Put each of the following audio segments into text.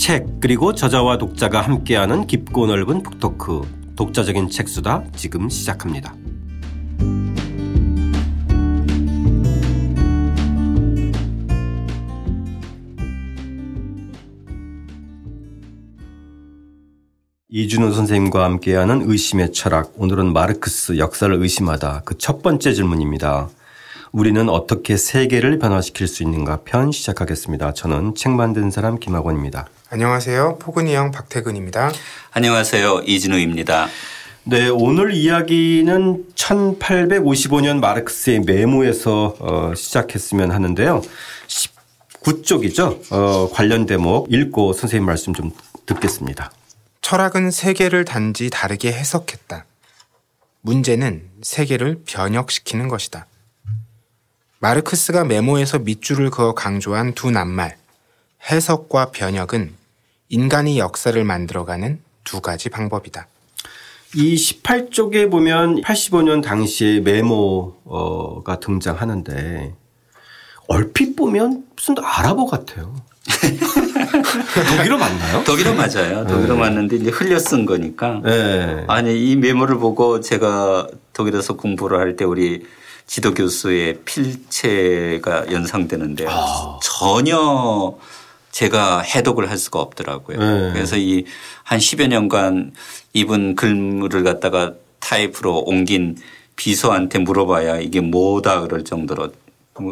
책, 그리고 저자와 독자가 함께하는 깊고 넓은 북토크, 독자적인 책수다 지금 시작합니다. 이준호 선생님과 함께하는 의심의 철학, 오늘은 마르크스 역사를 의심하다 그 첫 번째 질문입니다. 우리는 어떻게 세계를 변화시킬 수 있는가 편 시작하겠습니다. 저는 책 만든 사람 김학원입니다. 안녕하세요. 포근이 형 박태근입니다. 안녕하세요. 이진우입니다. 네, 오늘 이야기는 1855년 마르크스의 메모에서 시작했으면 하는데요. 19쪽이죠. 관련 대목 읽고 선생님 말씀 좀 듣겠습니다. 철학은 세계를 단지 다르게 해석했다. 문제는 세계를 변혁시키는 것이다. 마르크스가 메모에서 밑줄을 그어 강조한 두 낱말, 해석과 변혁은 인간이 역사를 만들어가는 두 가지 방법이다. 이 18쪽에 보면 85년 당시의 메모가 등장하는데 얼핏 보면 무슨 아랍어 같아요. 독일어 맞나요? 독일어 맞아요. 독일어 네. 맞는데 이제 흘려 쓴 거니까. 네. 아니, 이 메모를 보고 제가 독일에서 공부를 할 때 우리 지도 교수의 필체가 연상되는데요. 전혀 제가 해독을 할 수가 없더라고요. 네. 그래서 이 한 10여 년간 이분 글을 갖다가 타이프로 옮긴 비서한테 물어봐야 이게 뭐다 그럴 정도로.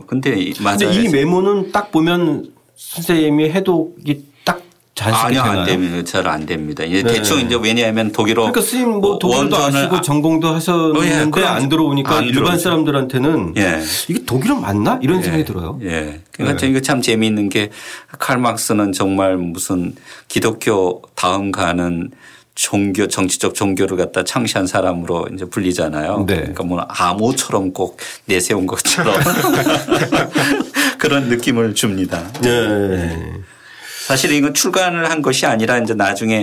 근데 맞아요. 이 메모는 딱 보면 선생님이 해독이 딱 자식이 되나요? 아니요, 안 됩니다. 잘 안 됩니다. 이제 네. 대충 이제 왜냐하면 독일어. 그러니까 선생님 뭐 독일어도 아시고 전공도 하셨는데 안 들어오니까 일반 사람들한테는 예. 이게 독일어 맞나? 이런 예. 생각이 들어요. 예. 그러니까 예. 이거 참 재미있는 게 칼 마르크스는 정말 무슨 기독교 다음 가는 종교, 정치적 종교를 갖다 창시한 사람으로 이제 불리잖아요. 네. 그러니까 뭐 암호처럼 꼭 내세운 것처럼 그런 느낌을 줍니다. 네. 사실 이건 출간을 한 것이 아니라 이제 나중에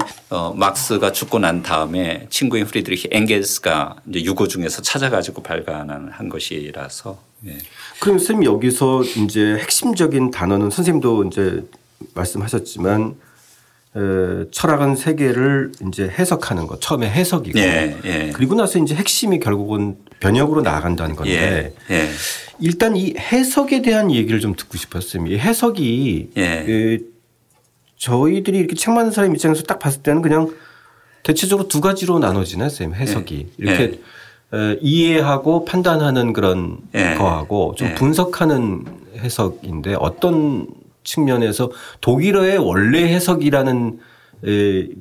막스가 죽고 난 다음에 친구인 프리드리히 엥겔스가 이제 유고 중에서 찾아가지고 발간한 것이라서. 네. 그럼 선생님 여기서 이제 핵심적인 단어는 선생님도 이제 말씀하셨지만 철학은 세계를 이제 해석하는 것, 처음에 해석이고, 예, 예. 그리고 나서 이제 핵심이 결국은 변혁으로 나아간다는 건데, 예, 예. 일단 이 해석에 대한 얘기를 좀 듣고 싶었어요. 이 해석이 예. 저희들이 이렇게 책 많은 사람 입장에서 딱 봤을 때는 그냥 대체적으로 두 가지로 나눠지나요, 선생님? 해석이 예. 이렇게 예. 이해하고 판단하는 그런 예. 거하고 좀 예. 분석하는 해석인데 어떤 측면에서 독일어의 원래 해석이라는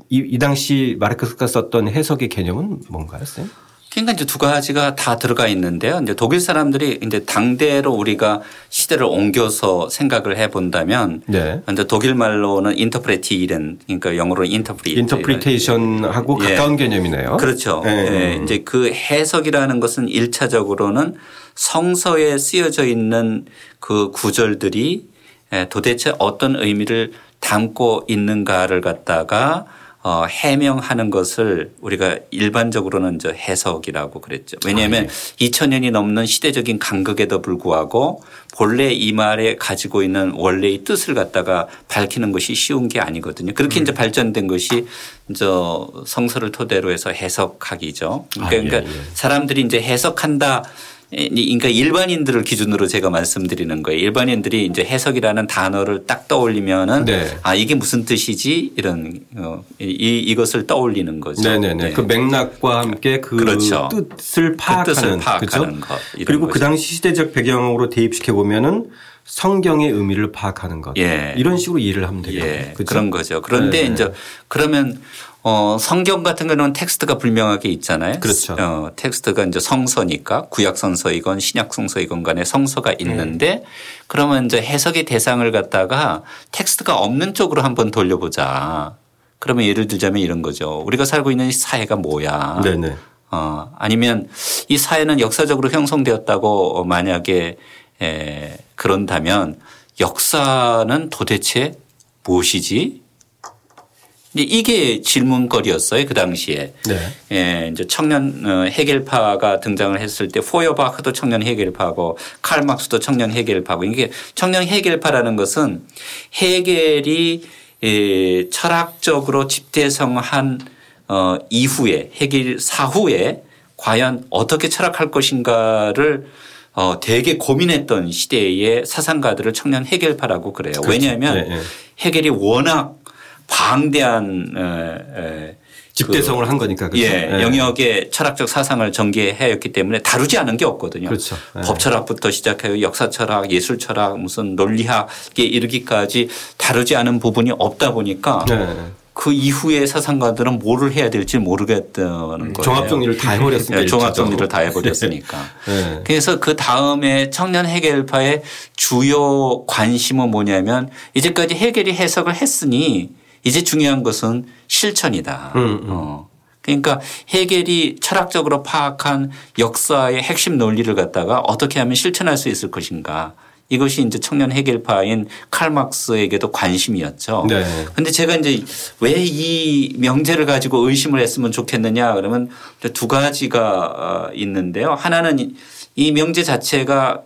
이 당시 마르크스가 썼던 해석의 개념은 뭔가요, 선생님? 그러니까 이제 두 가지가 다 들어가 있는데요. 이제 독일 사람들이 이제 당대로 우리가 시대를 옮겨서 생각을 해본다면, 네. 이제 독일 말로는 인터프레티이렌, 그러니까 영어로는 인터프리테이션하고 예. 가까운 개념이네요. 그렇죠. 예. 이제 그 해석이라는 것은 1차적으로는 성서에 쓰여져 있는 그 구절들이 도대체 어떤 의미를 담고 있는가를 갖다가 해명하는 것을 우리가 일반적으로는 이제 해석이라고 그랬죠. 왜냐하면 2000년이 넘는 시대적인 간극에도 불구하고 본래 이 말에 가지고 있는 원래의 뜻을 갖다가 밝히는 것이 쉬운 게 아니거든요. 그렇게 이제 발전된 것이 이제 성서를 토대로 해서 해석학이죠. 그러니까 사람들이 이제 해석한다. 그러니까 일반인들을 기준으로 제가 말씀드리는 거예요. 일반인들이 이제 해석이라는 단어를 딱 떠올리면은 네. 아 이게 무슨 뜻이지 이런 이것을 떠올리는 거죠. 네네네. 네. 그 맥락과 함께 그 그렇죠. 뜻을 파악하는 것. 그리고 거죠. 그 당시 시대적 배경으로 대입시켜 보면은 성경의 의미를 파악하는 것. 예. 이런 식으로 이해를 하면 되겠죠. 예. 그렇죠? 그런 거죠. 그런데 네. 이제 그러면. 성경 같은 경우는 텍스트가 분명하게 있잖아요. 그렇죠. 텍스트가 이제 성서니까 구약 성서이건 신약 성서이건 간에 성서가 있는데 그러면 이제 해석의 대상을 갖다가 텍스트가 없는 쪽으로 한번 돌려보자. 그러면 예를 들자면 이런 거죠. 우리가 살고 있는 사회가 뭐야? 네네. 아니면 이 사회는 역사적으로 형성되었다고 만약에 그런다면 역사는 도대체 무엇이지? 이게 질문거리였어요 그 당시에. 네. 예, 이제 청년 헤겔파가 등장을 했을 때 포여바흐도 청년 헤겔파고 칼 마르크스도 청년 헤겔파고 이게 청년 헤겔파라는 것은 헤겔이 철학적으로 집대성한 이후에 헤겔 사후에 과연 어떻게 철학할 것인가를 되게 고민했던 시대의 사상가들을 청년 헤겔파라고 그래요. 그렇죠. 왜냐하면 네, 네. 헤겔이 워낙 방대한 집대성을 한 거니까. 그렇죠? 예, 네. 영역의 철학적 사상을 전개했기 때문에 다루지 않은 게 없거든요. 그렇죠. 네. 법철학부터 시작해요. 역사철학, 예술철학, 무슨 논리학에 이르기까지 다루지 않은 부분이 없다 보니까 네. 그 이후의 사상가들은 뭐를 해야 될지 모르겠다는 거예요. 종합정리를 다 해버렸으니까. 종합정리를 다 해버렸으니까. 네. 그래서 그 다음에 청년 헤겔파의 주요 관심은 뭐냐면 이제까지 헤겔이 해석을 했으니 이제 중요한 것은 실천이다. 그러니까 헤겔이 철학적으로 파악한 역사의 핵심 논리를 갖다가 어떻게 하면 실천할 수 있을 것인가. 이것이 이제 청년 헤겔파인 칼 마르크스에게도 관심이었죠. 그런데 네. 제가 이제 왜 이 명제를 가지고 의심을 했으면 좋겠느냐 그러면 두 가지가 있는데요. 하나는 이 명제 자체가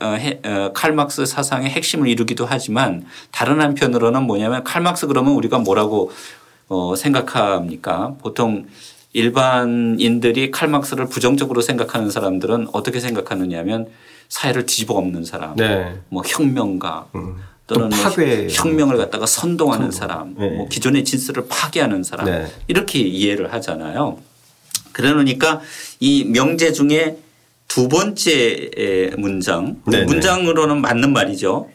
칼 마르크스 사상의 핵심을 이루기도 하지만 다른 한편으로는 뭐냐면 칼 마르크스 그러면 우리가 뭐라고 생각합니까? 보통 일반인들이 칼 마르크스를 부정적으로 생각하는 사람들은 어떻게 생각하느냐 하면 사회를 뒤집어 엎는 사람, 네. 뭐 혁명가 또는 파괴. 혁명을 갖다가 선동하는 사람, 네. 뭐 기존의 진수를 파괴하는 사람 네. 이렇게 이해를 하잖아요. 그러니까 이 명제 중에 두 번째 문장, 네네. 문장으로는 맞는 말이죠.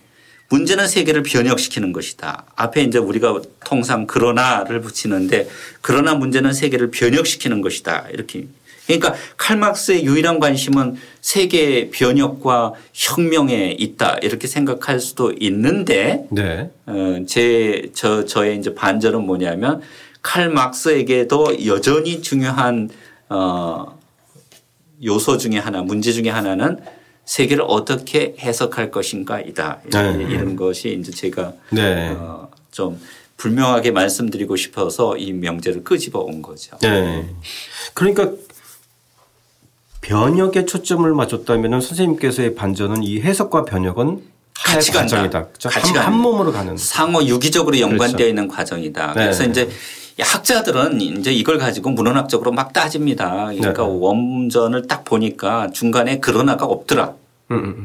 문제는 세계를 변혁시키는 것이다. 앞에 이제 우리가 통상 그러나를 붙이는데 그러나 문제는 세계를 변혁시키는 것이다. 이렇게. 그러니까 칼 마르크스의 유일한 관심은 세계 변혁과 혁명에 있다. 이렇게 생각할 수도 있는데 네. 저의 이제 반전은 뭐냐면 칼 마르크스에게도 여전히 중요한 요소 중에 하나, 문제 중에 하나는 세계를 어떻게 해석할 것인가이다. 이런 것이 이제 제가 좀 불명하게 말씀드리고 싶어서 이 명제를 끄집어 온 거죠. 네. 그러니까 변혁에 초점을 맞췄다면 선생님께서의 반전은 이 해석과 변혁은 같이 간다. 과정이다. 그렇죠? 같이 한 몸으로 가는. 상호 유기적으로 연관되어 그렇죠. 있는 과정이다. 그래서 네. 이제 학자들은 이제 이걸 가지고 문헌학적으로 막 따집니다. 그러니까 네. 원전을 딱 보니까 중간에 그러나가 없더라.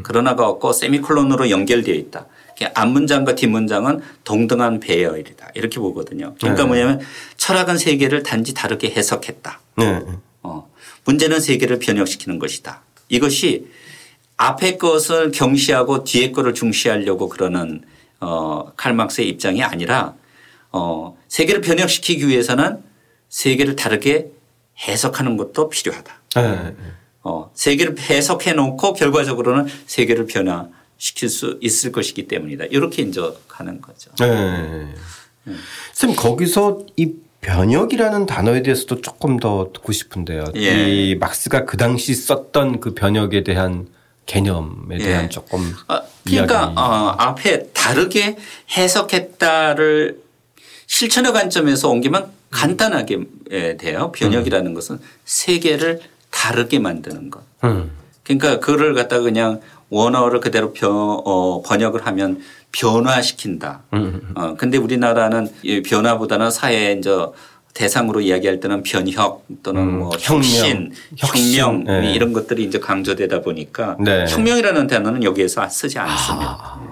그러나가 없고 세미콜론으로 연결되어 있다. 앞문장과 뒷문장은 동등한 배열이다. 이렇게 보거든요. 그러니까 네. 뭐냐면 철학은 세계를 단지 다르게 해석했다. 네. 문제는 세계를 변혁시키는 것이다. 이것이 앞에 것을 경시하고 뒤에 것을 중시하려고 그러는 칼 마르크스의 입장이 아니라 세계를 변혁시키기 위해서는 세계를 다르게 해석하는 것도 필요하다. 네. 세계를 해석해 놓고 결과적으로는 세계를 변화시킬 수 있을 것이기 때문이다. 이렇게 이제 가는 거죠. 네. 네. 선생님 거기서 이 변혁이라는 단어에 대해서도 조금 더 듣고 싶은데요. 예. 이 마르크스가 그 당시 썼던 그 변혁에 대한 개념에 대한 예. 조금 그러니까 앞에 다르게 해석했다를 실천의 관점에서 옮기면 간단하게 돼요. 변혁이라는 것은 세계를 다르게 만드는 것. 그러니까 그걸 갖다가 그냥 원어를 그대로 번역을 하면 변화시킨다. 근데 우리나라는 변화보다는 사회의 이제 대상으로 이야기할 때는 변혁 또는 뭐 혁명 네. 이런 것들이 이제 강조되다 보니까 네. 혁명이라는 단어는 여기에서 쓰지 않습니다. 네.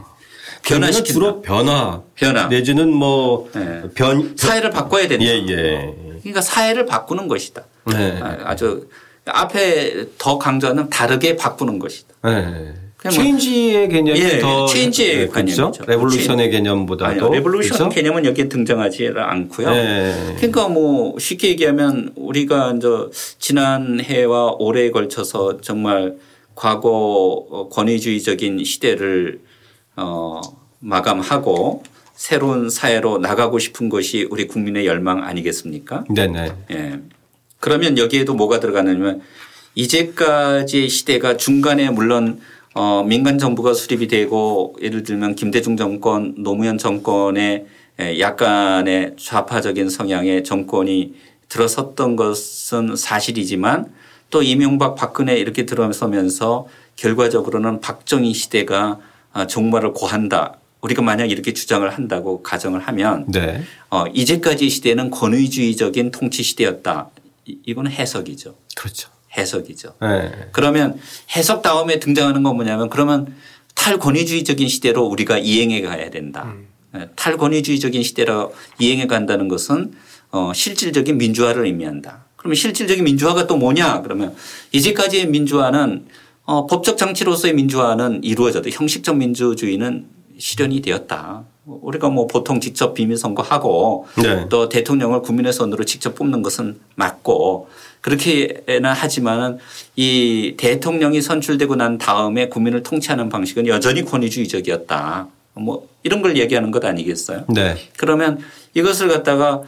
변화시킨다. 주로 변화. 내지는 뭐 네. 사회를 바꿔야 된다. 예. 그러니까 사회를 바꾸는 것이다. 네. 아주 앞에 더 강조하는 다르게 바꾸는 것이다. 네. 체인지의 개념이 더 체인지의 개념이죠. 레볼루션의 개념보다도. 레볼루션 그렇죠? 개념은 여기에 등장하지 않고요. 네. 그러니까 뭐 쉽게 얘기하면 우리가 이제 지난해와 올해에 걸쳐서 정말 과거 권위주의적인 시대를 마감하고 새로운 사회로 나가고 싶은 것이 우리 국민의 열망 아니겠습니까? 네네. 예. 그러면 여기에도 뭐가 들어가냐면 이제까지의 시대가 중간에 물론 민간 정부가 수립이 되고 예를 들면 김대중 정권, 노무현 정권의 약간의 좌파적인 성향의 정권이 들어섰던 것은 사실이지만 또 이명박, 박근혜 이렇게 들어서면서 결과적으로는 박정희 시대가 종말을 고한다. 우리가 만약 이렇게 주장을 한다고 가정을 하면 네. 이제까지 시대는 권위주의적인 통치 시대였다. 이건 해석이죠. 그렇죠. 해석이죠. 네. 그러면 해석 다음에 등장하는 건 뭐냐면 그러면 탈권위주의적인 시대로 우리가 이행해 가야 된다. 탈권위주의적인 시대로 이행해 간다는 것은 실질적인 민주화를 의미한다. 그러면 실질적인 민주화가 또 뭐냐 그러면 이제까지의 민주화는 법적 장치로서의 민주화는 이루어져도 형식적 민주주의는 실현이 되었다. 우리가 뭐 보통 직접 비밀선거하고 네. 또 대통령을 국민의 손으로 직접 뽑는 것은 맞고 그렇게나 하지만은 이 대통령이 선출되고 난 다음에 국민을 통치하는 방식은 여전히 권위주의적이었다. 뭐 이런 걸 얘기하는 것 아니겠어요? 네. 그러면 이것을 갖다가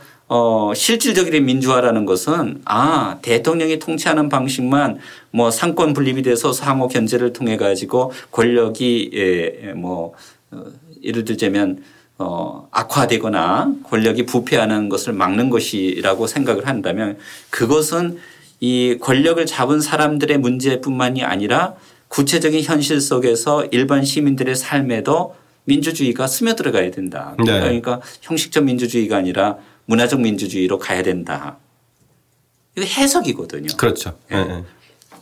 실질적인 민주화라는 것은 아 대통령이 통치하는 방식만 뭐 상권 분립이 돼서 상호 견제를 통해 가지고 권력이 뭐 예를 들자면 악화되거나 권력이 부패하는 것을 막는 것이라고 생각을 한다면 그것은 이 권력을 잡은 사람들의 문제뿐만이 아니라 구체적인 현실 속에서 일반 시민들의 삶에도 민주주의가 스며들어가야 된다. 그러니까 네. 형식적 민주주의가 아니라 문화적 민주주의로 가야 된다. 이거 해석이거든요. 그렇죠. 네. 네.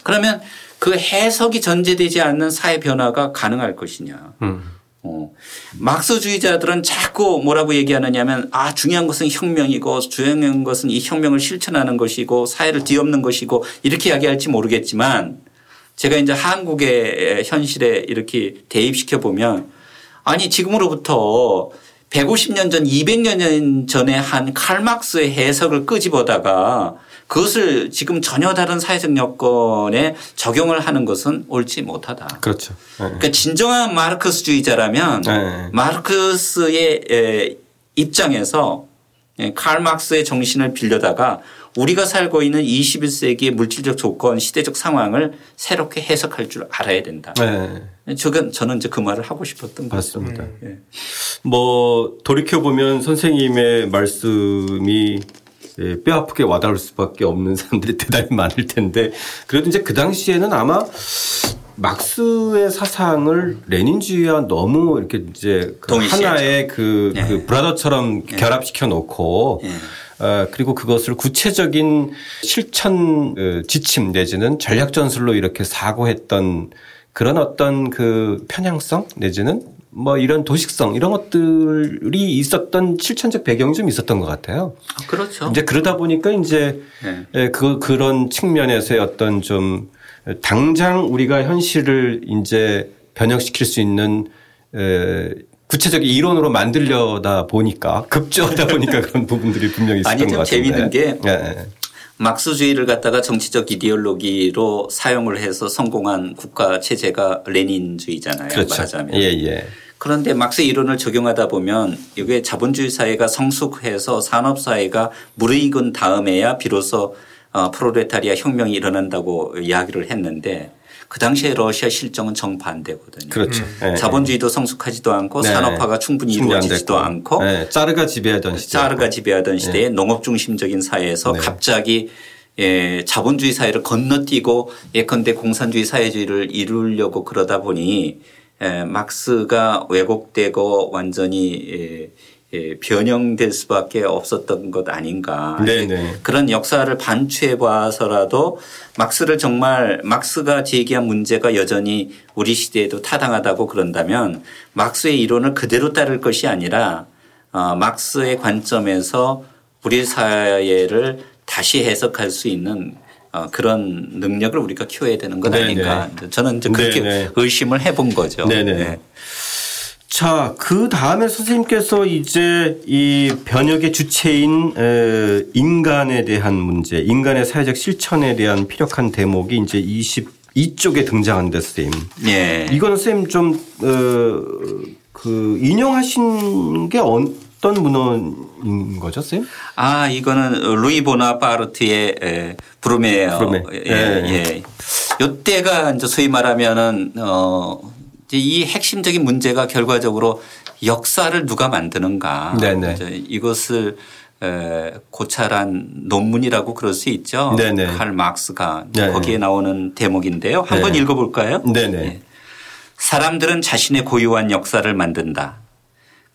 그러면 그 해석이 전제되지 않는 사회 변화가 가능할 것이냐. 막스주의자들은 자꾸 뭐라고 얘기하느냐면 아 중요한 것은 혁명이고 중요한 것은 이 혁명을 실천하는 것이고 사회를 뒤엎는 것이고 이렇게 이야기할지 모르겠지만 제가 이제 한국의 현실에 이렇게 대입시켜 보면 아니 지금으로부터 150년 전 200년 전에 한 칼 마르크스의 해석을 끄집어다가 그것을 지금 전혀 다른 사회적 여건에 적용을 하는 것은 옳지 못하다. 그렇죠. 네. 그러니까 진정한 마르크스주의자라면 네. 마르크스의 입장에서 칼 마르크스의 정신을 빌려다가 우리가 살고 있는 21세기의 물질적 조건, 시대적 상황을 새롭게 해석할 줄 알아야 된다. 네. 저는 이제 그 말을 하고 싶었던 것 같습니다. 네. 뭐 돌이켜 보면 선생님의 말씀이 예, 뼈 아프게 와닿을 수밖에 없는 사람들이 대단히 많을 텐데 그래도 이제 그 당시에는 아마 막스의 사상을 레닌주의와 너무 이렇게 이제 그 하나의 네. 그 브라더처럼 네. 결합시켜 놓고 네. 그리고 그것을 구체적인 실천 지침 내지는 전략 전술로 이렇게 사고했던 그런 어떤 그 편향성 내지는 뭐 이런 도식성 이런 것들이 있었던 실천적 배경이 좀 있었던 것 같아요. 그렇죠. 이제 그러다 보니까 이제 네. 그런 측면에서의 어떤 좀 당장 우리가 현실을 이제 변혁시킬 수 있는 구체적인 이론으로 만들려다 보니까 급조하다 보니까 그런 부분들이 분명히 있었던 것 같은데. 아니 좀 재밌는 게 네. 막스주의를 갖다가 정치적 이데올로기로 사용을 해서 성공한 국가 체제가 레닌주의잖아요. 그렇죠. 말하자면. 예. 그런데 막스 이론을 적용하다 보면 이게 자본주의 사회가 성숙해서 산업사회가 무르익은 다음에야 비로소 프롤레타리아 혁명이 일어난다고 이야기를 했는데 그 당시에 러시아 실정은 정반대거든요. 그렇죠. 자본주의도 성숙하지도 않고 네. 산업화가 충분히 이루어지지도 않고 네. 짜르가 지배하던 시대에 네. 농업 중심적인 사회에서 네. 갑자기 자본주의 사회를 건너뛰고 예컨대 공산주의 사회주의를 이루려고 그러다 보니 막스가 왜곡되고 완전히 변형될 수밖에 없었던 것 아닌가. 네네. 그런 역사를 반추해 봐서라도 막스를 정말 막스가 제기한 문제가 여전히 우리 시대에도 타당하다고 그런다면 막스의 이론을 그대로 따를 것이 아니라 막스의 관점에서 우리 사회를 다시 해석할 수 있는 그런 능력을 우리가 키워야 되는 것 아닌가. 저는 이제 그렇게 네네. 의심을 해본 거죠. 네네. 자, 그 다음에 선생님께서 이제 이 변혁의 주체인 인간에 대한 문제, 인간의 사회적 실천에 대한 피력한 대목이 이제 22쪽에 등장하는데 선생님. 예. 이건 선생님 좀, 그, 인용하신 게 어떤 문헌인 거죠, 선생님? 아, 이거는 루이 보나파르트의 브루메예요. 브루메. 예. 요때가 이제 소위 말하면은, 이 핵심적인 문제가 결과적으로 역사를 누가 만드는가 이것을 고찰한 논문이라고 그럴 수 있죠. 네네. 칼 마르크스가 거기에 나오는 대목인데요. 한번 읽어볼까요? 네네. 사람들은 자신의 고유한 역사를 만든다.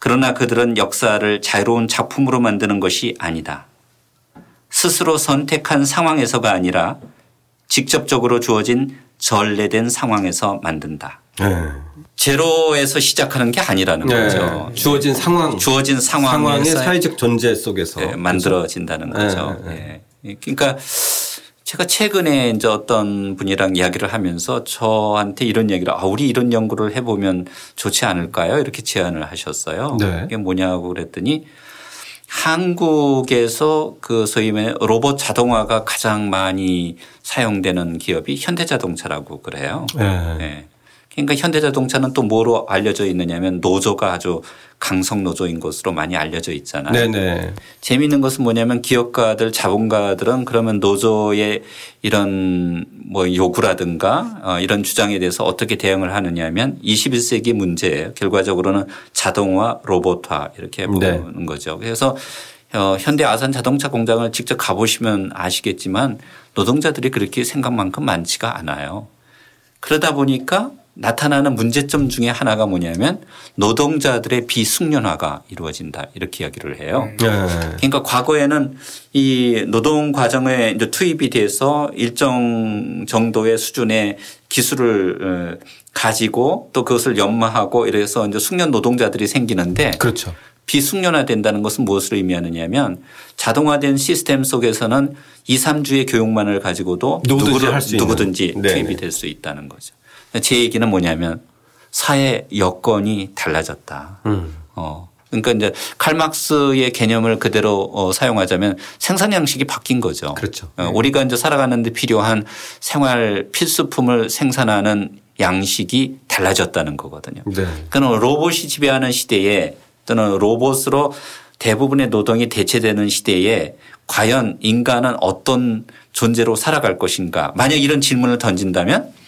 그러나 그들은 역사를 자유로운 작품으로 만드는 것이 아니다. 스스로 선택한 상황에서가 아니라 직접적으로 주어진 전례된 상황에서 만든다. 네. 제로에서 시작하는 게 아니라는 네. 거죠. 주어진 상황. 주어진 상황의 사회적 존재 속에서. 네, 만들어진다는 그렇죠? 거죠. 네. 네. 그러니까 제가 최근에 이제 어떤 분이랑 이야기를 하면서 저한테 이런 얘기를 우리 이런 연구를 해보면 좋지 않을까요? 이렇게 제안을 하셨어요. 네. 이게 뭐냐고 그랬더니 한국에서 그 소위 로봇 자동화가 가장 많이 사용되는 기업이 현대자동차라고 그래요. 네. 네. 그러니까 현대자동차는 또 뭐로 알려져 있느냐면 노조가 아주 강성 노조인 것으로 많이 알려져 있잖아요. 네네. 재미있는 것은 뭐냐면 기업가들 자본가들은 그러면 노조의 이런 뭐 요구라든가 이런 주장에 대해서 어떻게 대응을 하느냐 하면 21세기 문제예요. 결과적으로는 자동화, 로봇화 이렇게 보는 네. 거죠. 그래서 현대 아산 자동차 공장을 직접 가보시면 아시겠지만 노동자들이 그렇게 생각만큼 많지가 않아요. 그러다 보니까 나타나는 문제점 중에 하나가 뭐냐면 노동자들의 비숙련화가 이루어진다 이렇게 이야기를 해요. 네. 그러니까 과거에는 이 노동 과정에 이제 투입이 돼서 일정 정도의 수준의 기술을 가지고 또 그것을 연마하고 이래서 이제 숙련 노동자들이 생기는데 그렇죠. 비숙련화된다는 것은 무엇을 의미하느냐면 자동화된 시스템 속에서는 2, 3주의 교육만을 가지고도 누구든지 투입이 될 수 있다는 거죠. 제 얘기는 뭐냐면 사회 여건이 달라졌다. 그러니까 이제 칼 마르크스의 개념을 그대로 사용하자면 생산 양식이 바뀐 거죠. 그렇죠. 우리가 이제 살아가는 데 필요한 생활 필수품을 생산하는 양식이 달라졌다는 거거든요. 네. 그러니까 로봇이 지배하는 시대에 또는 로봇으로 대부분의 노동이 대체되는 시대에 과연 인간은 어떤 존재로 살아갈 것인가. 만약 이런 질문을 던진다면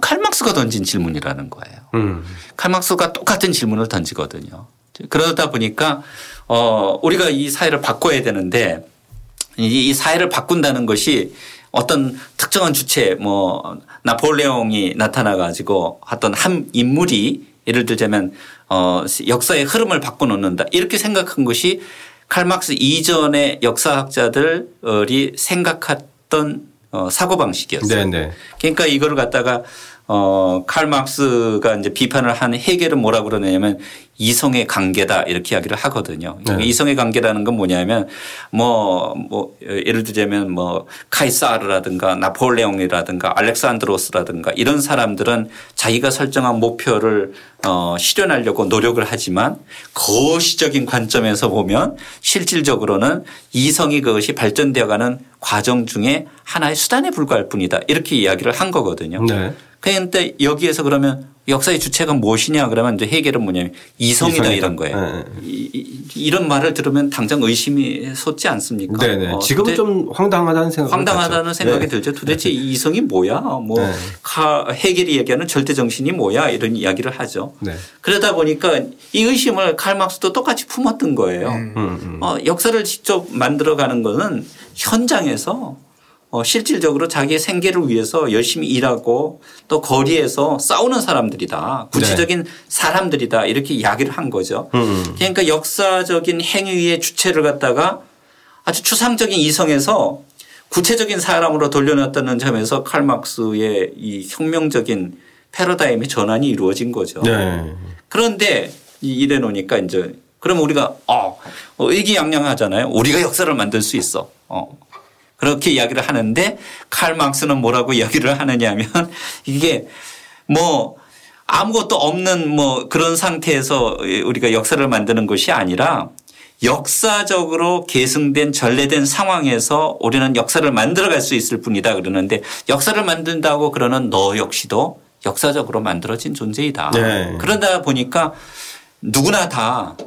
칼 마르크스가 던진 질문이라는 거예요. 칼 마르크스가 똑같은 질문을 던지거든요. 그러다 보니까 우리가 이 사회를 바꿔야 되는데 이 사회를 바꾼다는 것이 어떤 특정한 주체 뭐 나폴레옹이 나타나 가지고 어떤 한 인물이 예를 들자면 역사의 흐름을 바꿔놓는다 이렇게 생각한 것이 칼 마르크스 이전의 역사학자들이 생각했던 사고방식이었어요. 네네. 그러니까 이걸 갖다가 칼 마르크스가 이제 비판을 한 헤겔은 뭐라고 그러냐면 이성의 관계다 이렇게 이야기를 하거든요. 네. 이성의 관계라는 건 뭐냐면 뭐 예를 들자면 뭐 카이사르라든가 나폴레옹이라든가 알렉산드로스라든가 이런 사람들은 자기가 설정한 목표를 실현하려고 노력을 하지만 거시적인 관점에서 보면 실질적으로는 이성이 그것이 발전되어가는 과정 중에 하나의 수단에 불과할 뿐이다 이렇게 이야기를 한 거거든요. 네. 그런데 여기에서 그러면 역사의 주체가 무엇이냐 그러면 이제 해결은 뭐냐면 이성이다 이런 거예요. 네. 이런 말을 들으면 당장 의심이 솟지 않습니까? 네네. 지금은 좀 황당하다는 생각이 네. 들죠. 도대체 네. 이성이 뭐야? 뭐 네. 해겔이 얘기하는 절대정신이 뭐야? 이런 이야기를 하죠. 네. 그러다 보니까 이 의심을 칼 마르크스도 똑같이 품었던 거예요. 역사를 직접 만들어가는 거는 현장에서 실질적으로 자기의 생계를 위해서 열심히 일하고 또 거리에서 싸우는 사람들이다. 구체적인 네. 사람들이다. 이렇게 이야기를 한 거죠. 그러니까 역사적인 행위의 주체를 갖다가 아주 추상적인 이성에서 구체적인 사람으로 돌려놨다는 점에서 칼 마르크스의 이 혁명적인 패러다임의 전환이 이루어진 거죠. 네. 그런데 이래 놓으니까 이제 그럼 우리가 의기양양하잖아요. 우리가 역사를 만들 수 있어. 그렇게 이야기를 하는데 칼 마르크스는 뭐라고 이야기를 하느냐면 이게 뭐 아무것도 없는 뭐 그런 상태에서 우리가 역사를 만드는 것이 아니라 역사적으로 계승된 전래된 상황에서 우리는 역사를 만들어갈 수 있을 뿐이다 그러는데 역사를 만든다고 그러는 너 역시도 역사적으로 만들어진 존재이다. 네. 그러다 보니까 누구나 다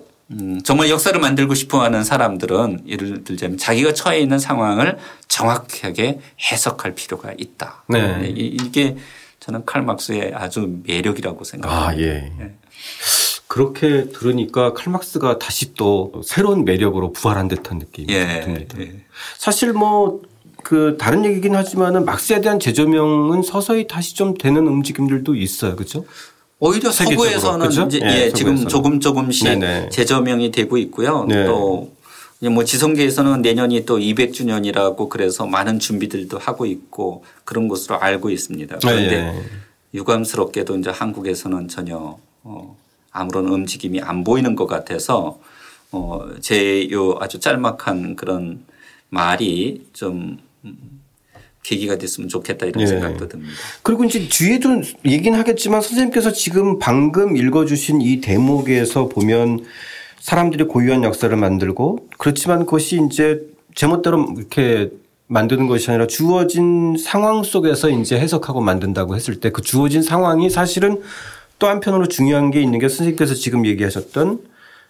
정말 역사를 만들고 싶어하는 사람들은 예를 들자면 자기가 처해 있는 상황을 정확하게 해석할 필요가 있다. 네. 이게 저는 칼 마르크스의 아주 매력이라고 생각합니다. 예. 네. 그렇게 들으니까 칼 마르크스가 다시 또 새로운 매력으로 부활한 듯한 느낌이 듭니다. 예. 사실 뭐 그 다른 얘기긴 하지만은 막스에 대한 재조명은 서서히 다시 좀 되는 움직임들도 있어요, 그렇죠? 오히려 서구에서는 이제 네, 예, 지금 조금씩 네네. 재저명이 되고 있고요. 네. 또 뭐 지성계에서는 내년이 또 200주년이라고 그래서 많은 준비들도 하고 있고 그런 것으로 알고 있습니다. 그런데 네. 유감스럽게도 이제 한국에서는 전혀 아무런 움직임이 안 보이는 것 같아서 제 요 아주 짤막한 그런 말이 좀 계기가 됐으면 좋겠다 이런 네. 생각도 듭니다. 그리고 이제 뒤에도 얘기는 하겠지만 선생님께서 지금 방금 읽어주신 이 대목에서 보면 사람들이 고유한 역사를 만들고 그렇지만 그것이 이제 제멋대로 이렇게 만드는 것이 아니라 주어진 상황 속에서 이제 해석하고 만든다고 했을 때 그 주어진 상황이 사실은 또 한편으로 중요한 게 있는 게 선생님께서 지금 얘기하셨던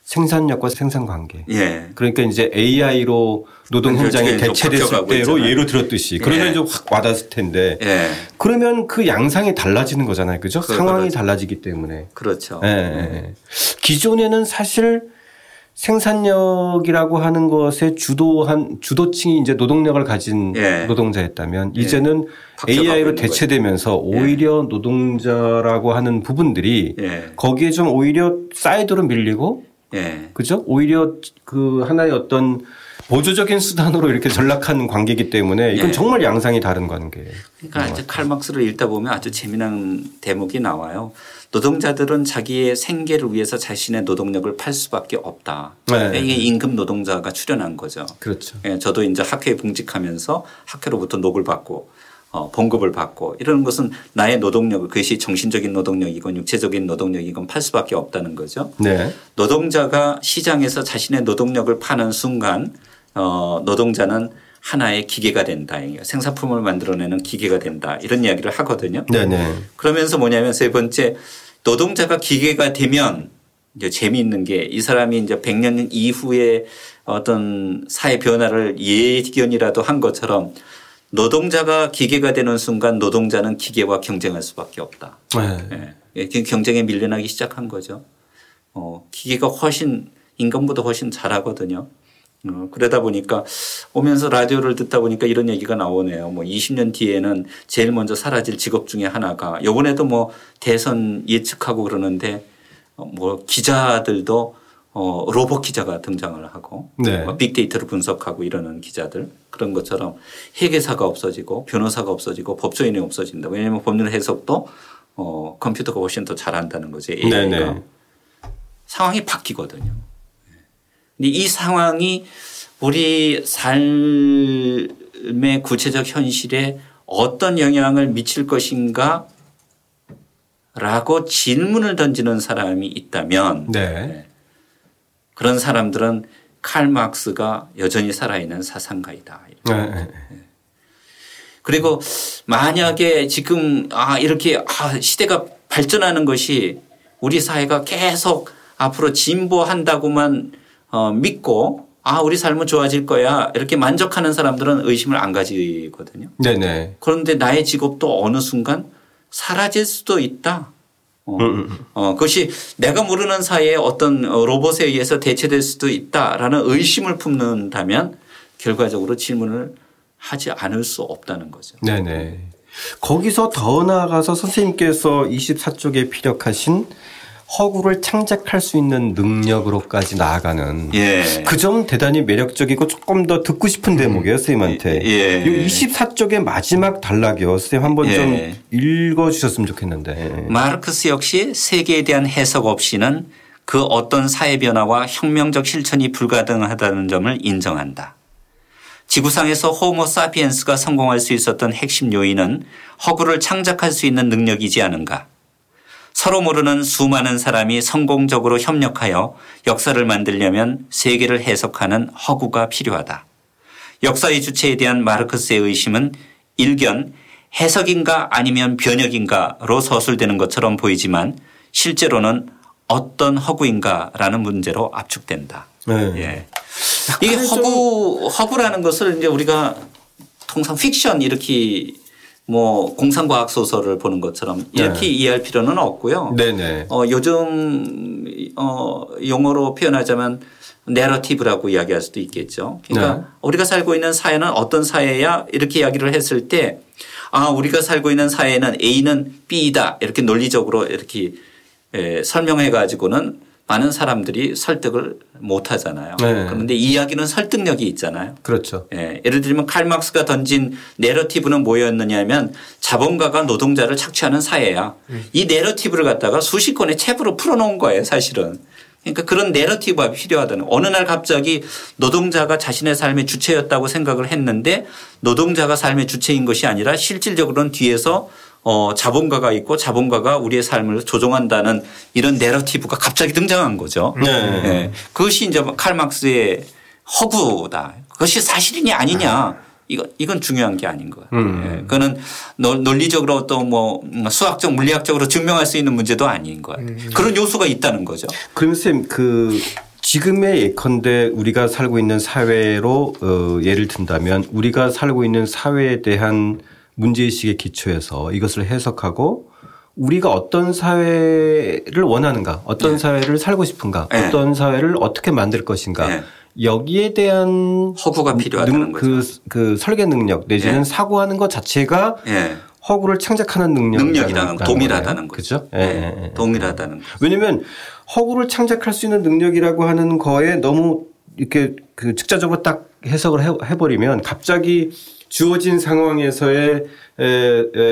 생산력과 생산관계. 예. 그러니까 이제 AI로 노동 현장이 대체됐을 때로 있잖아요. 예로 들었듯이 그러면 예. 좀 확 와닿을 텐데 예. 그러면 그 양상이 달라지는 거잖아요. 그죠? 상황이 달라지기 때문에. 그렇죠. 예. 기존에는 사실 생산력이라고 하는 것에 주도층이 이제 노동력을 가진 예. 노동자였다면 이제는 예. AI로 대체되면서 오히려 예. 노동자라고 하는 부분들이 예. 거기에 좀 오히려 사이드로 밀리고 예. 그죠? 오히려 그 하나의 어떤 보조적인 수단으로 이렇게 전락한 관계이기 때문에 이건 예. 정말 양상이 다른 관계예요. 그러니까 이제 칼 마르크스를 읽다 보면 아주 재미난 대목이 나와요. 노동자들은 자기의 생계를 위해서 자신의 노동력을 팔 수밖에 없다. 네. 이게 임금 노동자가 출연한 거죠. 그렇죠. 예, 저도 이제 학회에 봉직하면서 학회로부터 녹을 받고 봉급을 받고 이런 것은 나의 노동력을 그것이 정신적인 노동력이건 육체적인 노동력이건 팔 수밖에 없다는 거죠. 네. 노동자가 시장에서 자신의 노동력을 파는 순간 노동자는 하나의 기계가 된다. 생산품을 만들어내는 기계가 된다. 이런 이야기를 하거든요. 네네. 그러면서 뭐냐면 세 번째 노동자가 기계가 되면 이제 재미있는 게 이 사람이 이제 100년 이후에 어떤 사회 변화를 예견이라도 한 것처럼 노동자가 기계가 되는 순간 노동자는 기계와 경쟁할 수밖에 없다. 네. 네. 경쟁에 밀려나기 시작한 거죠. 기계가 훨씬 인간보다 훨씬 잘하거든요. 그러다 보니까 오면서 라디오를 듣다 보니까 이런 얘기가 나오네요. 뭐 20년 뒤에는 제일 먼저 사라질 직업 중에 하나가 요번에도 뭐 대선 예측하고 그러는데 뭐 기자들도 로봇 기자가 등장을 하고 네. 빅데이터를 분석하고 이러는 기자들 그런 것처럼 회계사가 없어지고 변호사가 없어지고 법조인이 없어진다. 왜냐하면 법률 해석도 컴퓨터가 훨씬 더 잘한다는 거죠. AI가. 네네. 상황이 바뀌거든요. 근데 이 상황이 우리 삶의 구체적 현실에 어떤 영향을 미칠 것인가 라고 질문을 던지는 사람이 있다면 네. 그런 사람들은 칼 마르크스가 여전히 살아있는 사상가이다. 네. 그리고 만약에 지금 시대가 발전하는 것이 우리 사회가 계속 앞으로 진보한다고만 믿고 우리 삶은 좋아질 거야 이렇게 만족하는 사람들은 의심을 안 가지거든요. 네네. 그런데 나의 직업도 어느 순간 사라질 수도 있다. 그것이 내가 모르는 사이에 어떤 로봇에 의해서 대체될 수도 있다라는 의심을 품는다면 결과적으로 질문을 하지 않을 수 없다는 거죠. 네네. 거기서 더 나아가서 선생님께서 24쪽에 피력하신 허구를 창작할 수 있는 능력으로까지 나아가는 예. 그 점 대단히 매력적이고 조금 더 듣고 싶은 대목이에요. 선생님한테. 예. 이 24쪽의 마지막 단락이요. 선생님 한번 예. 좀 읽어주셨으면 좋겠는데. 마르크스 역시 세계에 대한 해석 없이는 그 어떤 사회 변화와 혁명적 실천이 불가능하다는 점을 인정한다. 지구상에서 호모 사피엔스가 성공할 수 있었던 핵심 요인은 허구를 창작할 수 있는 능력이지 않은가. 서로 모르는 수많은 사람이 성공적으로 협력하여 역사를 만들려면 세계를 해석하는 허구가 필요하다. 역사의 주체에 대한 마르크스의 의심은 일견 해석인가 아니면 변혁인가로 서술되는 것처럼 보이지만 실제로는 어떤 허구인가라는 문제로 압축된다. 네. 예. 이게 허구라는 것을 이제 우리가 통상 픽션 이렇게 뭐 공상과학 소설을 보는 것처럼 이렇게 네. 이해할 필요는 없고요. 네네. 요즘 용어로 표현하자면 내러티브라고 이야기할 수도 있겠죠. 그러니까 네. 우리가 살고 있는 사회는 어떤 사회야 이렇게 이야기를 했을 때 우리가 살고 있는 사회는 A는 B이다 이렇게 논리적으로 이렇게 설명해 가지고는 많은 사람들이 설득을 못 하잖아요. 네. 그런데 이야기는 설득력이 있잖아요. 그렇죠. 예. 예를 들면 칼 마르크스가 던진 내러티브는 뭐였느냐 하면 자본가가 노동자를 착취하는 사회야. 이 내러티브를 갖다가 수십 권의 책으로 풀어놓은 거예요, 사실은. 그러니까 그런 내러티브가 필요하다는. 어느 날 갑자기 노동자가 자신의 삶의 주체였다고 생각을 했는데 노동자가 삶의 주체인 것이 아니라 실질적으로는 뒤에서 자본가가 있고 자본가가 우리의 삶을 조종한다는 이런 내러티브가 갑자기 등장한 거죠. 네. 네. 그것이 이제 칼 마르크스의 허구다. 그것이 사실이냐 아니냐. 이건 중요한 게 아닌 것 같아요. 네. 그거는 논리적으로 또 뭐 수학적 물리학적으로 증명할 수 있는 문제도 아닌 것 같아요. 그런 요소가 있다는 거죠. 그럼 선생님 그 지금의 예컨대 우리가 살고 있는 사회로 예를 든다면 우리가 살고 있는 사회에 대한 문제의식의 기초에서 이것을 해석하고 우리가 어떤 사회를 원하는가, 어떤 네. 사회를 살고 싶은가, 네. 어떤 사회를 어떻게 만들 것인가 네. 여기에 대한 허구가 필요하다는 거죠. 그 설계 능력 내지는 네. 사고하는 것 자체가 네. 허구를 창작하는 능력이라는 동일하다는 거죠. 그렇죠? 네. 네. 네. 동일하다는. 왜냐하면 허구를 창작할 수 있는 능력이라고 하는 거에 너무 이렇게 그 직접적으로 딱 해석을 해버리면 갑자기 주어진 상황에서의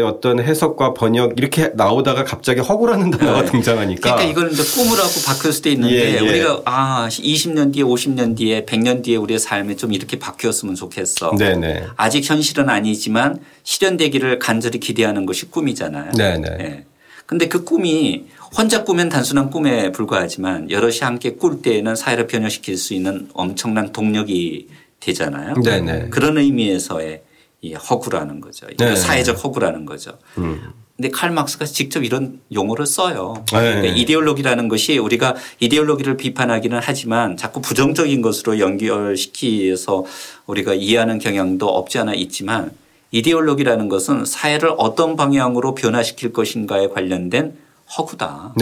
어떤 해석과 번역 이렇게 나오다가 갑자기 허구라는 단어가 네. 등장하니까. 그러니까 이거는 이제 꿈이라고 바뀔 수도 있는데 예, 예. 우리가 20년 뒤에 50년 뒤에 100년 뒤에 우리의 삶이 좀 이렇게 바뀌었으면 좋겠어. 네네. 아직 현실은 아니지만 실현되기를 간절히 기대하는 것이 꿈이잖아요. 네네. 그런데 네. 그 꿈이 혼자 꾸면 단순한 꿈에 불과하지만 여럿이 함께 꿀 때에는 사회를 변화시킬 수 있는 엄청난 동력이 되잖아요. 네네. 그런 의미에서의 이 허구라는 거죠. 그러니까 사회적 허구라는 거죠. 근데 칼 마르크스가 직접 이런 용어를 써요. 그러니까 이데올로기라는 것이 우리가 이데올로기를 비판하기는 하지만 자꾸 부정적인 것으로 연결시키면서 우리가 이해하는 경향도 없지 않아 있지만 이데올로기라는 것은 사회를 어떤 방향으로 변화시킬 것인가에 관련된 허구다.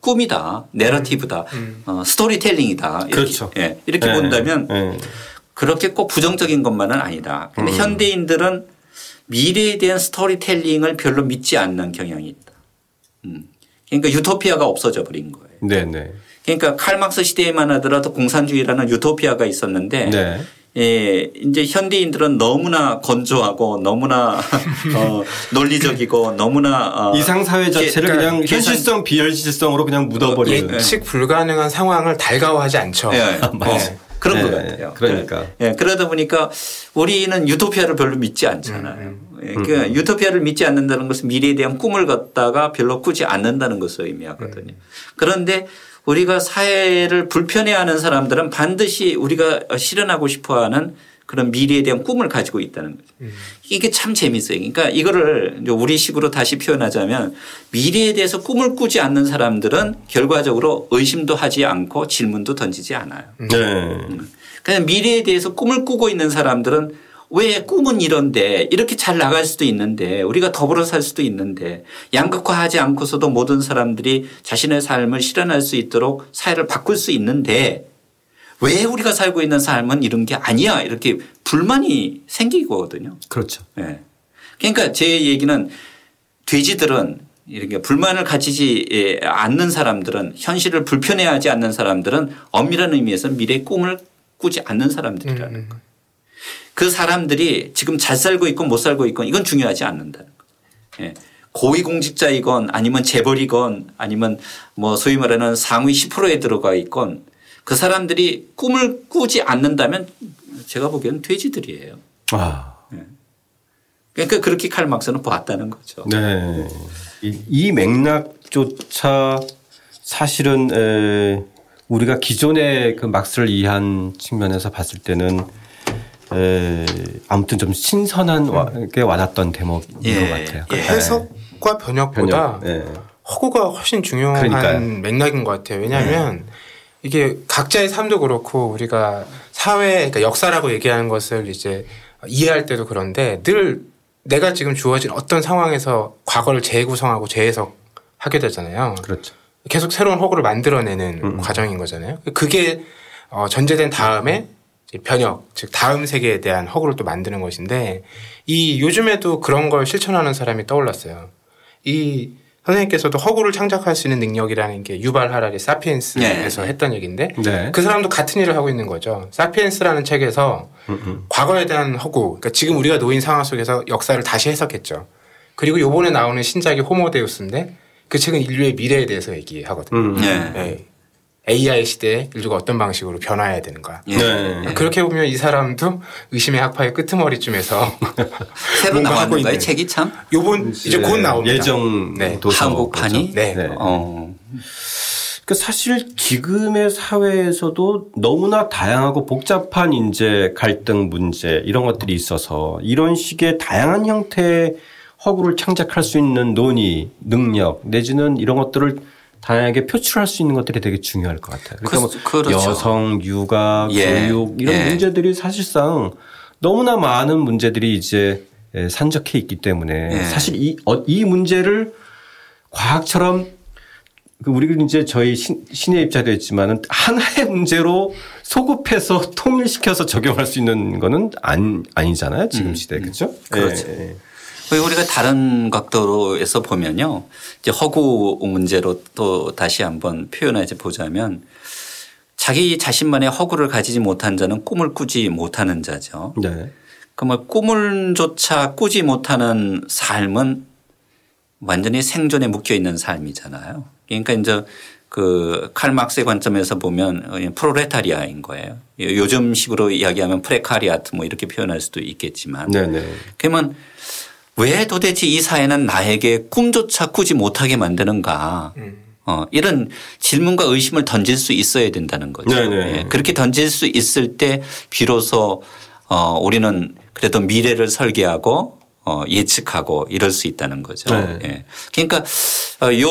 꿈이다. 내러티브다. 스토리텔링이다. 그렇죠. 이렇게, 예. 이렇게 본다면 그렇게 꼭 부정적인 것만은 아니다. 근데 현대인들은 미래에 대한 스토리텔링을 별로 믿지 않는 경향이 있다. 그러니까 유토피아가 없어져 버린 거예요. 네네. 그러니까 칼 마르크스 시대에만 하더라도 공산주의라는 유토피아가 있었는데 네. 예, 이제 현대인들은 너무나 건조하고 너무나 논리적이고 너무나 이상사회 자체를 그냥 현실성 비현실성으로 그냥 묻어버리는 예측 불가능한 상황을 달가워하지 않죠. 예, 맞아요. 그런 것 같아요. 그러니까. 예, 그러다 보니까 우리는 유토피아를 별로 믿지 않잖아요. 그러니까 유토피아를 믿지 않는다는 것은 미래에 대한 꿈을 갖다가 별로 꾸지 않는다는 것을 의미하거든요. 그런데 우리가 사회를 불편해하는 사람들은 반드시 우리가 실현하고 싶어하는 그런 미래에 대한 꿈을 가지고 있다는 거죠. 이게 참 재밌어요. 그러니까 이거를 우리 식으로 다시 표현하자면 미래에 대해서 꿈을 꾸지 않는 사람들은 결과적으로 의심도 하지 않고 질문도 던지지 않아요. 그냥 미래에 대해서 꿈을 꾸고 있는 사람들은 왜 꿈은 이런데 이렇게 잘 나갈 수도 있는데 우리가 더불어 살 수도 있는데 양극화하지 않고서도 모든 사람들이 자신의 삶을 실현할 수 있도록 사회를 바꿀 수 있는데 왜 우리가 살고 있는 삶은 이런 게 아니야 이렇게 불만이 생기거든요. 그렇죠. 네. 그러니까 제 얘기는 돼지들은 이렇게 불만을 가지지 않는 사람들은 현실을 불편해하지 않는 사람들은 엄밀한 의미에서 미래의 꿈을 꾸지 않는 사람들이라는 거예요. 그 사람들이 지금 잘 살고 있건 못 살고 있건 이건 중요하지 않는다는 거예요. 네. 고위공직자이건 아니면 재벌이건 아니면 뭐 소위 말하는 상위 10%에 들어가 있건 그 사람들이 꿈을 꾸지 않는다면 제가 보기에는 돼지들이에요. 네. 그러니까 그렇게 칼 마르크스는 보았다는 거죠. 네. 이 맥락조차 사실은 우리가 기존의 그 막스를 이해한 측면에서 봤을 때는 아무튼 좀 신선한 게 와닿던 대목인 것 같아요. 해석과 번역보다 허구가 훨씬 중요한 그러니까요. 맥락인 것 같아요. 왜냐하면 이게 각자의 삶도 그렇고 우리가 사회, 그러니까 역사라고 얘기하는 것을 이제 이해할 때도 그런데 늘 내가 지금 주어진 어떤 상황에서 과거를 재구성하고 재해석하게 되잖아요. 그렇죠. 계속 새로운 허구를 만들어내는 과정인 거잖아요. 그게 전제된 다음에 변혁, 즉 다음 세계에 대한 허구를 또 만드는 것인데 이 요즘에도 그런 걸 실천하는 사람이 떠올랐어요. 이 선생님께서도 허구를 창작할 수 있는 능력이라는 게 유발 하라리 사피엔스에서 네. 했던 얘기인데 네. 그 사람도 같은 일을 하고 있는 거죠. 사피엔스라는 책에서 과거에 대한 허구, 그러니까 지금 우리가 놓인 상황 속에서 역사를 다시 해석했죠. 그리고 요번에 나오는 신작이 호모데우스인데 그 책은 인류의 미래에 대해서 얘기하거든요. 네. 네. AI 시대에 인류가 어떤 방식으로 변화해야 되는 거야. 네. 그렇게 보면 이 사람도 의심의 학파의 끄트머리쯤에서 새로 나왔는 거예요. 책이 참. 요번 이제 곧 나옵니다. 예정 네. 한국판이. 네. 네. 그러니까 사실 지금의 사회에서도 너무나 다양하고 복잡한 이제 갈등 문제 이런 것들이 있어서 이런 식의 다양한 형태의 허구를 창작할 수 있는 논의, 능력 내지는 이런 것들을 다양하게 표출할 수 있는 것들이 되게 중요할 것 같아요. 그러니까 그렇죠. 여성, 육아, 교육 이런 문제들이 사실상 너무나 많은 문제들이 이제 산적해 있기 때문에 사실 이 문제를 과학처럼 우리가 이제 저희 신의 입자도 있지만은 하나의 문제로 소급해서 통일시켜서 적용할 수 있는 거는 아니잖아요. 지금 시대에. 그렇죠? 그렇죠. 예. 우리가 다른 각도로에서 보면요, 이제 허구 문제로 또 다시 한번 표현해 보자면 자기 자신만의 허구를 가지지 못한 자는 꿈을 꾸지 못하는 자죠. 네. 그러면 꿈을조차 꾸지 못하는 삶은 완전히 생존에 묶여 있는 삶이잖아요. 그러니까 이제 그 칼 마르크스의 관점에서 보면 프로레타리아인 거예요. 요즘식으로 이야기하면 프레카리아트 뭐 이렇게 표현할 수도 있겠지만, 네네. 그러면 왜 도대체 이 사회는 나에게 꿈조차 꾸지 못하게 만드는가? 이런 질문과 의심을 던질 수 있어야 된다는 거죠. 예. 그렇게 던질 수 있을 때 비로소 우리는 그래도 미래를 설계하고 예측하고 이럴 수 있다는 거죠. 네. 예. 그러니까 요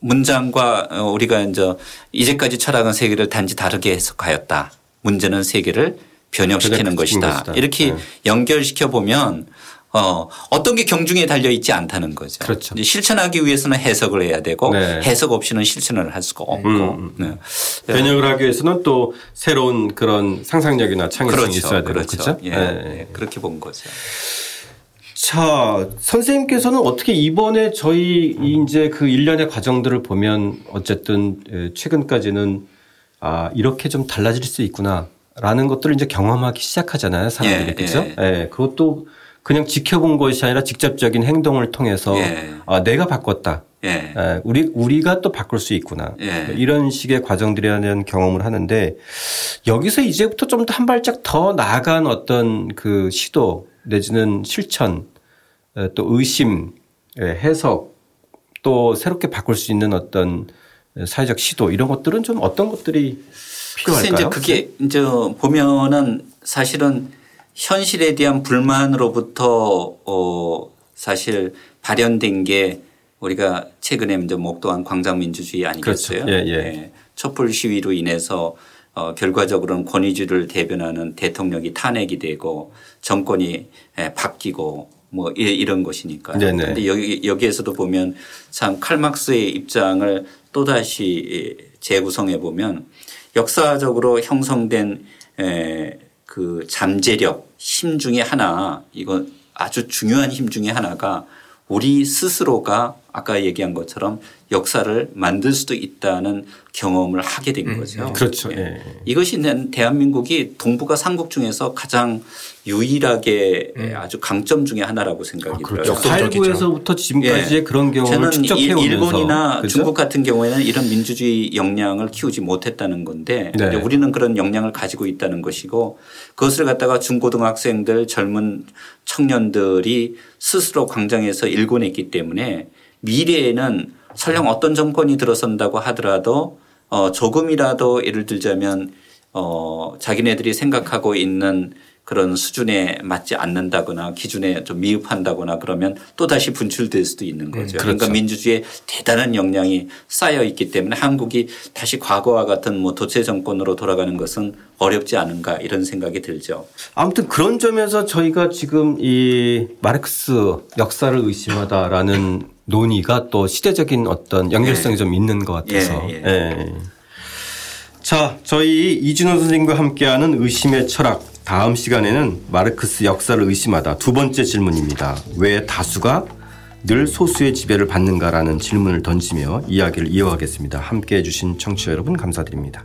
문장과 우리가 이제까지 철학은 세계를 단지 다르게 해석하였다. 문제는 세계를 변혁시키는 것이다. 이렇게 네. 연결시켜 보면 어떤 게 경중에 달려 있지 않다는 거죠. 그렇죠. 실천하기 위해서는 해석을 해야 되고 네. 해석 없이는 실천을 할 수가 없고 네. 변혁을 하기 위해서는 또 새로운 그런 상상력이나 창의성이 그렇죠. 있어야 되는 거죠. 그렇죠. 예. 네. 네. 그렇게 본 거죠. 자, 선생님께서는 어떻게 이번에 저희 이제 그 일련의 과정들을 보면 어쨌든 최근까지는 아, 이렇게 좀 달라질 수 있구나. 라는 것들을 이제 경험하기 시작하잖아요. 사람들이. 예, 그렇죠? 예. 예. 그것도 그냥 지켜본 것이 아니라 직접적인 행동을 통해서 예. 아, 내가 바꿨다. 예. 예. 우리가 또 바꿀 수 있구나. 예. 이런 식의 과정들에 대한 경험을 하는데 여기서 이제부터 좀 한 발짝 더 나아간 어떤 그 시도 내지는 실천 또 의심, 해석 또 새롭게 바꿀 수 있는 어떤 사회적 시도 이런 것들은 좀 어떤 것들이 글쎄 이제 그게 이제 보면은 사실은 현실에 대한 불만으로부터 사실 발현된 게 우리가 최근에 이제 목도한 광장민주주의 아니겠어요? 그렇죠. 예, 예. 예. 촛불 시위로 인해서 결과적으로는 권위주의를 대변하는 대통령이 탄핵이 되고 정권이 바뀌고 뭐 이런 것이니까요. 그런데 여기에서도 보면 참 칼 마르크스의 입장을 또 다시 재구성해 보면. 역사적으로 형성된 그 잠재력 힘 중에 하나 이건 아주 중요한 힘 중에 하나가 우리 스스로가 아까 얘기한 것처럼 역사를 만들 수도 있다는 경험을 하게 된 거죠. 그렇죠. 예. 이것이 대한민국이 동북아 삼국 중에서 가장 유일하게 아주 강점 중에 하나라고 생각이 들어요. 탈구에서부터 지금까지의 예. 그런 경험을 축적해오면서. 일본이나 그렇죠? 중국 같은 경우에는 이런 민주주의 역량을 키우지 못했다는 건데 네. 우리는 그런 역량을 가지고 있다는 것이고 그것을 갖다가 중고등학생들 젊은 청년들이 스스로 광장에서 일궈냈기 때문에 미래에는 설령 어떤 정권이 들어선다고 하더라도 조금이라도 예를 들자면 자기네들이 생각하고 있는 그런 수준에 맞지 않는다거나 기준에 좀 미흡한다거나 그러면 또다시 분출될 수도 있는 거죠. 그렇죠. 그러니까 민주주의에 대단한 역량이 쌓여 있기 때문에 한국이 다시 과거와 같은 뭐 도체 정권으로 돌아가는 것은 어렵지 않은가 이런 생각이 들죠. 아무튼 그런 점에서 저희가 지금 이 마르크스 역사를 의심하다라는 논의가 또 시대적인 어떤 연결성이 예. 좀 있는 것 같아서. 예. 예. 자, 저희 이준호 선생님과 함께하는 의심의 철학 다음 시간에는 마르크스 역사를 의심하다 두 번째 질문입니다. 왜 다수가 늘 소수의 지배를 받는가라는 질문을 던지며 이야기를 이어가겠습니다. 함께해 주신 청취자 여러분 감사드립니다.